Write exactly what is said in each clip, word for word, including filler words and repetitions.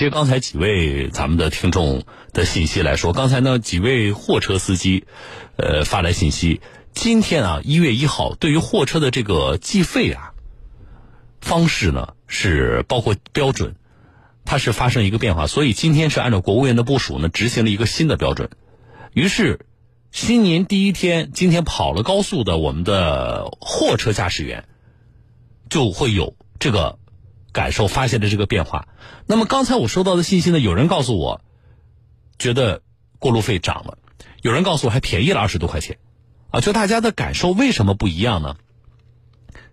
接刚才几位咱们的听众的信息来说，刚才呢几位货车司机呃，发来信息，今天啊一月一号对于货车的这个计费啊方式呢是包括标准，它是发生一个变化，所以今天是按照国务院的部署呢执行了一个新的标准。于是新年第一天，今天跑了高速的我们的货车驾驶员就会有这个感受，发现的这个变化。那么刚才我收到的信息呢，有人告诉我觉得过路费涨了，有人告诉我还便宜了二十多块钱啊，就大家的感受为什么不一样呢？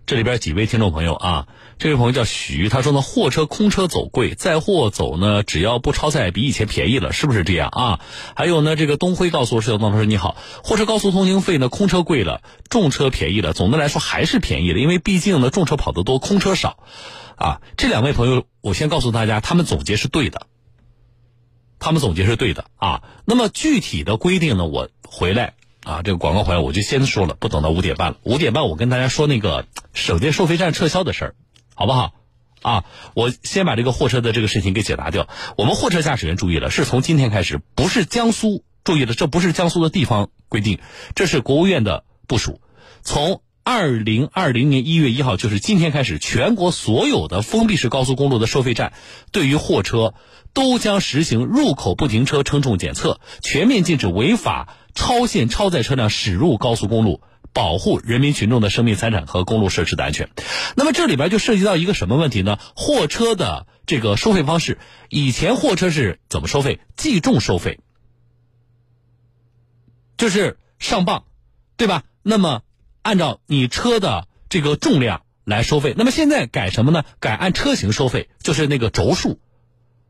这里边几位听众朋友啊，这位朋友叫徐，他说呢，货车空车走贵，载货走呢只要不超载比以前便宜了，是不是这样啊？还有呢，这个东辉告诉我，是小东，他说你好，货车高速通行费呢空车贵了，重车便宜了，总的来说还是便宜了，因为毕竟呢重车跑得多，空车少啊。这两位朋友我先告诉大家，他们总结是对的，他们总结是对的啊。那么具体的规定呢，我回来啊，这个广告回来我就先说了，不等到五点半了。五点半我跟大家说那个省电收费站撤销的事儿，好不好？啊，我先把这个货车的这个事情给解答掉。我们货车驾驶员注意了，是从今天开始，不是江苏，注意了，这不是江苏的地方规定，这是国务院的部署。从二零二零年一月一号，就是今天开始，全国所有的封闭式高速公路的收费站对于货车都将实行入口不停车称重检测，全面禁止违法超限超载车辆驶入高速公路，保护人民群众的生命财产和公路设施的安全。那么这里边就涉及到一个什么问题呢？货车的这个收费方式，以前货车是怎么收费？计重收费，就是上磅，对吧？那么按照你车的这个重量来收费。那么现在改什么呢？改按车型收费，就是那个轴数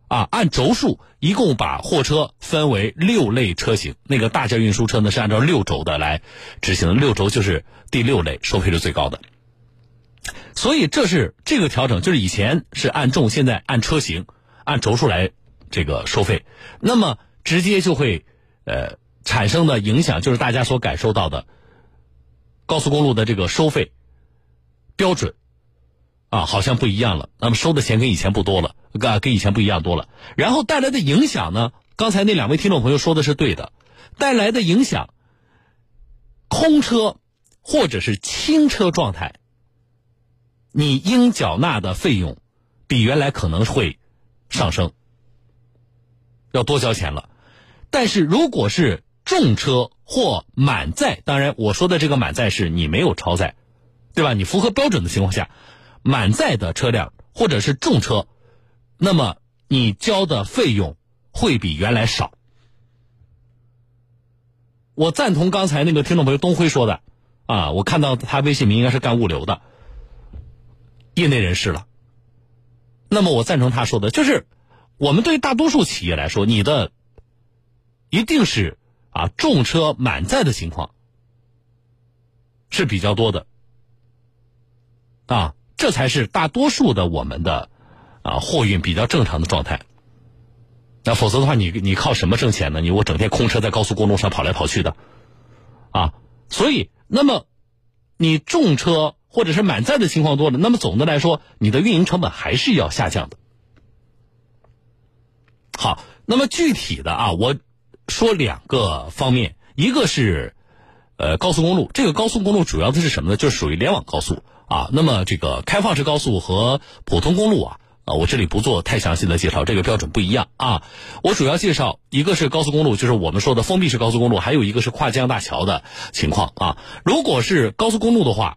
啊，按轴数，一共把货车分为六类车型。那个大件运输车呢是按照六轴的来执行的，六轴就是第六类，收费是最高的。所以这是这个调整，就是以前是按重，现在按车型、按轴数来这个收费。那么直接就会呃产生的影响，就是大家所感受到的高速公路的这个收费标准啊，好像不一样了。那么收的钱跟以前不多了，跟以前不一样多了。然后带来的影响呢，刚才那两位听众朋友说的是对的，带来的影响，空车或者是轻车状态，你应缴纳的费用比原来可能会上升，要多交钱了。但是如果是重车或满载，当然我说的这个满载是你没有超载，对吧？你符合标准的情况下，满载的车辆或者是重车，那么你交的费用会比原来少。我赞同刚才那个听众朋友东辉说的啊，我看到他微信名应该是干物流的业内人士了。那么我赞成他说的，就是我们对于大多数企业来说，你的一定是啊重车满载的情况是比较多的啊，这才是大多数的我们的啊货运比较正常的状态。那否则的话，你你靠什么挣钱呢？你我整天空车在高速公路上跑来跑去的啊，所以那么你重车或者是满载的情况多了，那么总的来说你的运营成本还是要下降的。好，那么具体的啊，我说两个方面，一个是呃高速公路，这个高速公路主要的是什么呢？就是属于联网高速啊。那么这个开放式高速和普通公路啊，啊我这里不做太详细的介绍，这个标准不一样啊。我主要介绍一个是高速公路，就是我们说的封闭式高速公路，还有一个是跨江大桥的情况啊。如果是高速公路的话，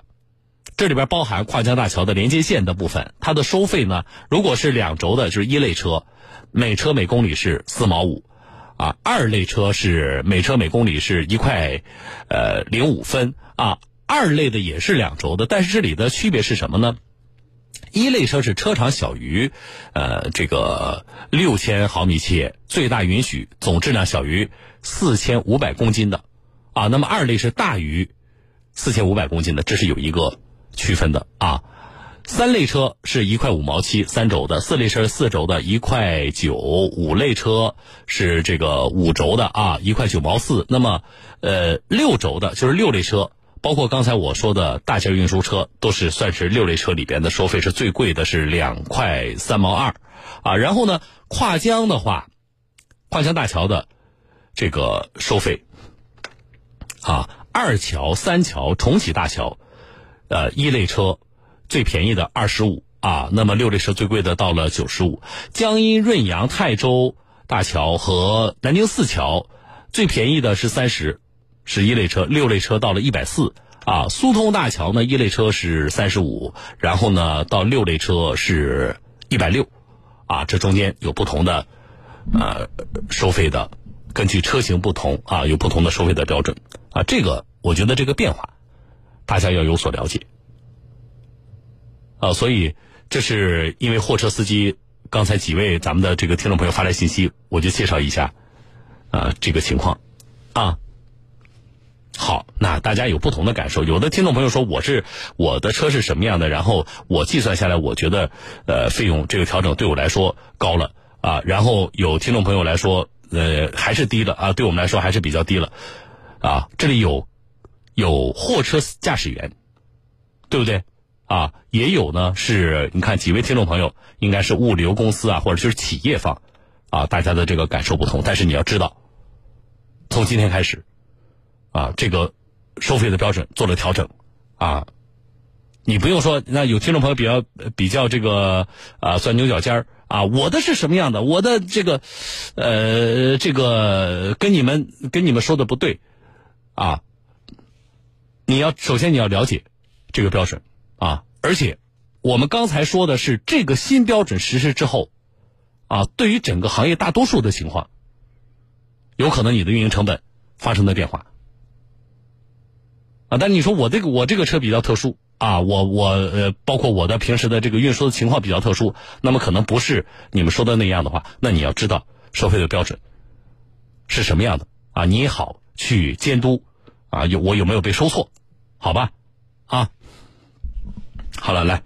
这里边包含跨江大桥的连接线的部分，它的收费呢，如果是两轴的，就是一类车，每车每公里是四毛五。啊，二类车是每车每公里是一块，呃，零五分啊。二类的也是两轴的，但是这里的区别是什么呢？一类车是车长小于，呃，这个六千毫米切，最大允许总质量小于四千五百公斤的，啊，那么二类是大于四千五百公斤的，这是有一个区分的啊。三类车是一块五毛七，三轴的；四类车是四轴的，一块九；五类车是这个五轴的啊，一块九毛四。那么，呃，六轴的就是六类车，包括刚才我说的大件运输车都是算是六类车里边的收费是最贵的，是两块三毛二啊。然后呢，跨江的话，跨江大桥的这个收费啊，二桥、三桥、重启大桥，呃，一类车最便宜的二十五啊，那么六类车最贵的到了九十五。江阴、润阳、泰州大桥和南京四桥最便宜的是三十，是一类车，六类车到了一百四啊。苏通大桥呢，一类车是三十五，然后呢到六类车是一百六啊。这中间有不同的呃收费的，根据车型不同啊，有不同的收费的标准啊。这个我觉得这个变化大家要有所了解啊。所以这是因为货车司机刚才几位咱们的这个听众朋友发来信息，我就介绍一下啊这个情况啊。好，那大家有不同的感受，有的听众朋友说我是我的车是什么样的，然后我计算下来我觉得呃费用这个调整对我来说高了啊，然后有听众朋友来说呃还是低了啊，对我们来说还是比较低了啊。这里有有货车驾驶员，对不对啊？也有呢是你看几位听众朋友应该是物流公司啊，或者就是企业方啊，大家的这个感受不同。但是你要知道，从今天开始啊，这个收费的标准做了调整啊，你不用说那有听众朋友比较比较这个啊钻牛角尖儿啊，我的是什么样的，我的这个呃这个跟你们跟你们说的不对啊。你要首先你要了解这个标准啊，而且我们刚才说的是这个新标准实施之后啊，对于整个行业大多数的情况，有可能你的运营成本发生的变化。啊，但你说我这个我这个车比较特殊啊，我我呃，包括我的平时的这个运输的情况比较特殊，那么可能不是你们说的那样的话，那你要知道收费的标准是什么样的啊，你也好去监督啊，有我有没有被收错，好吧？啊，好了，来。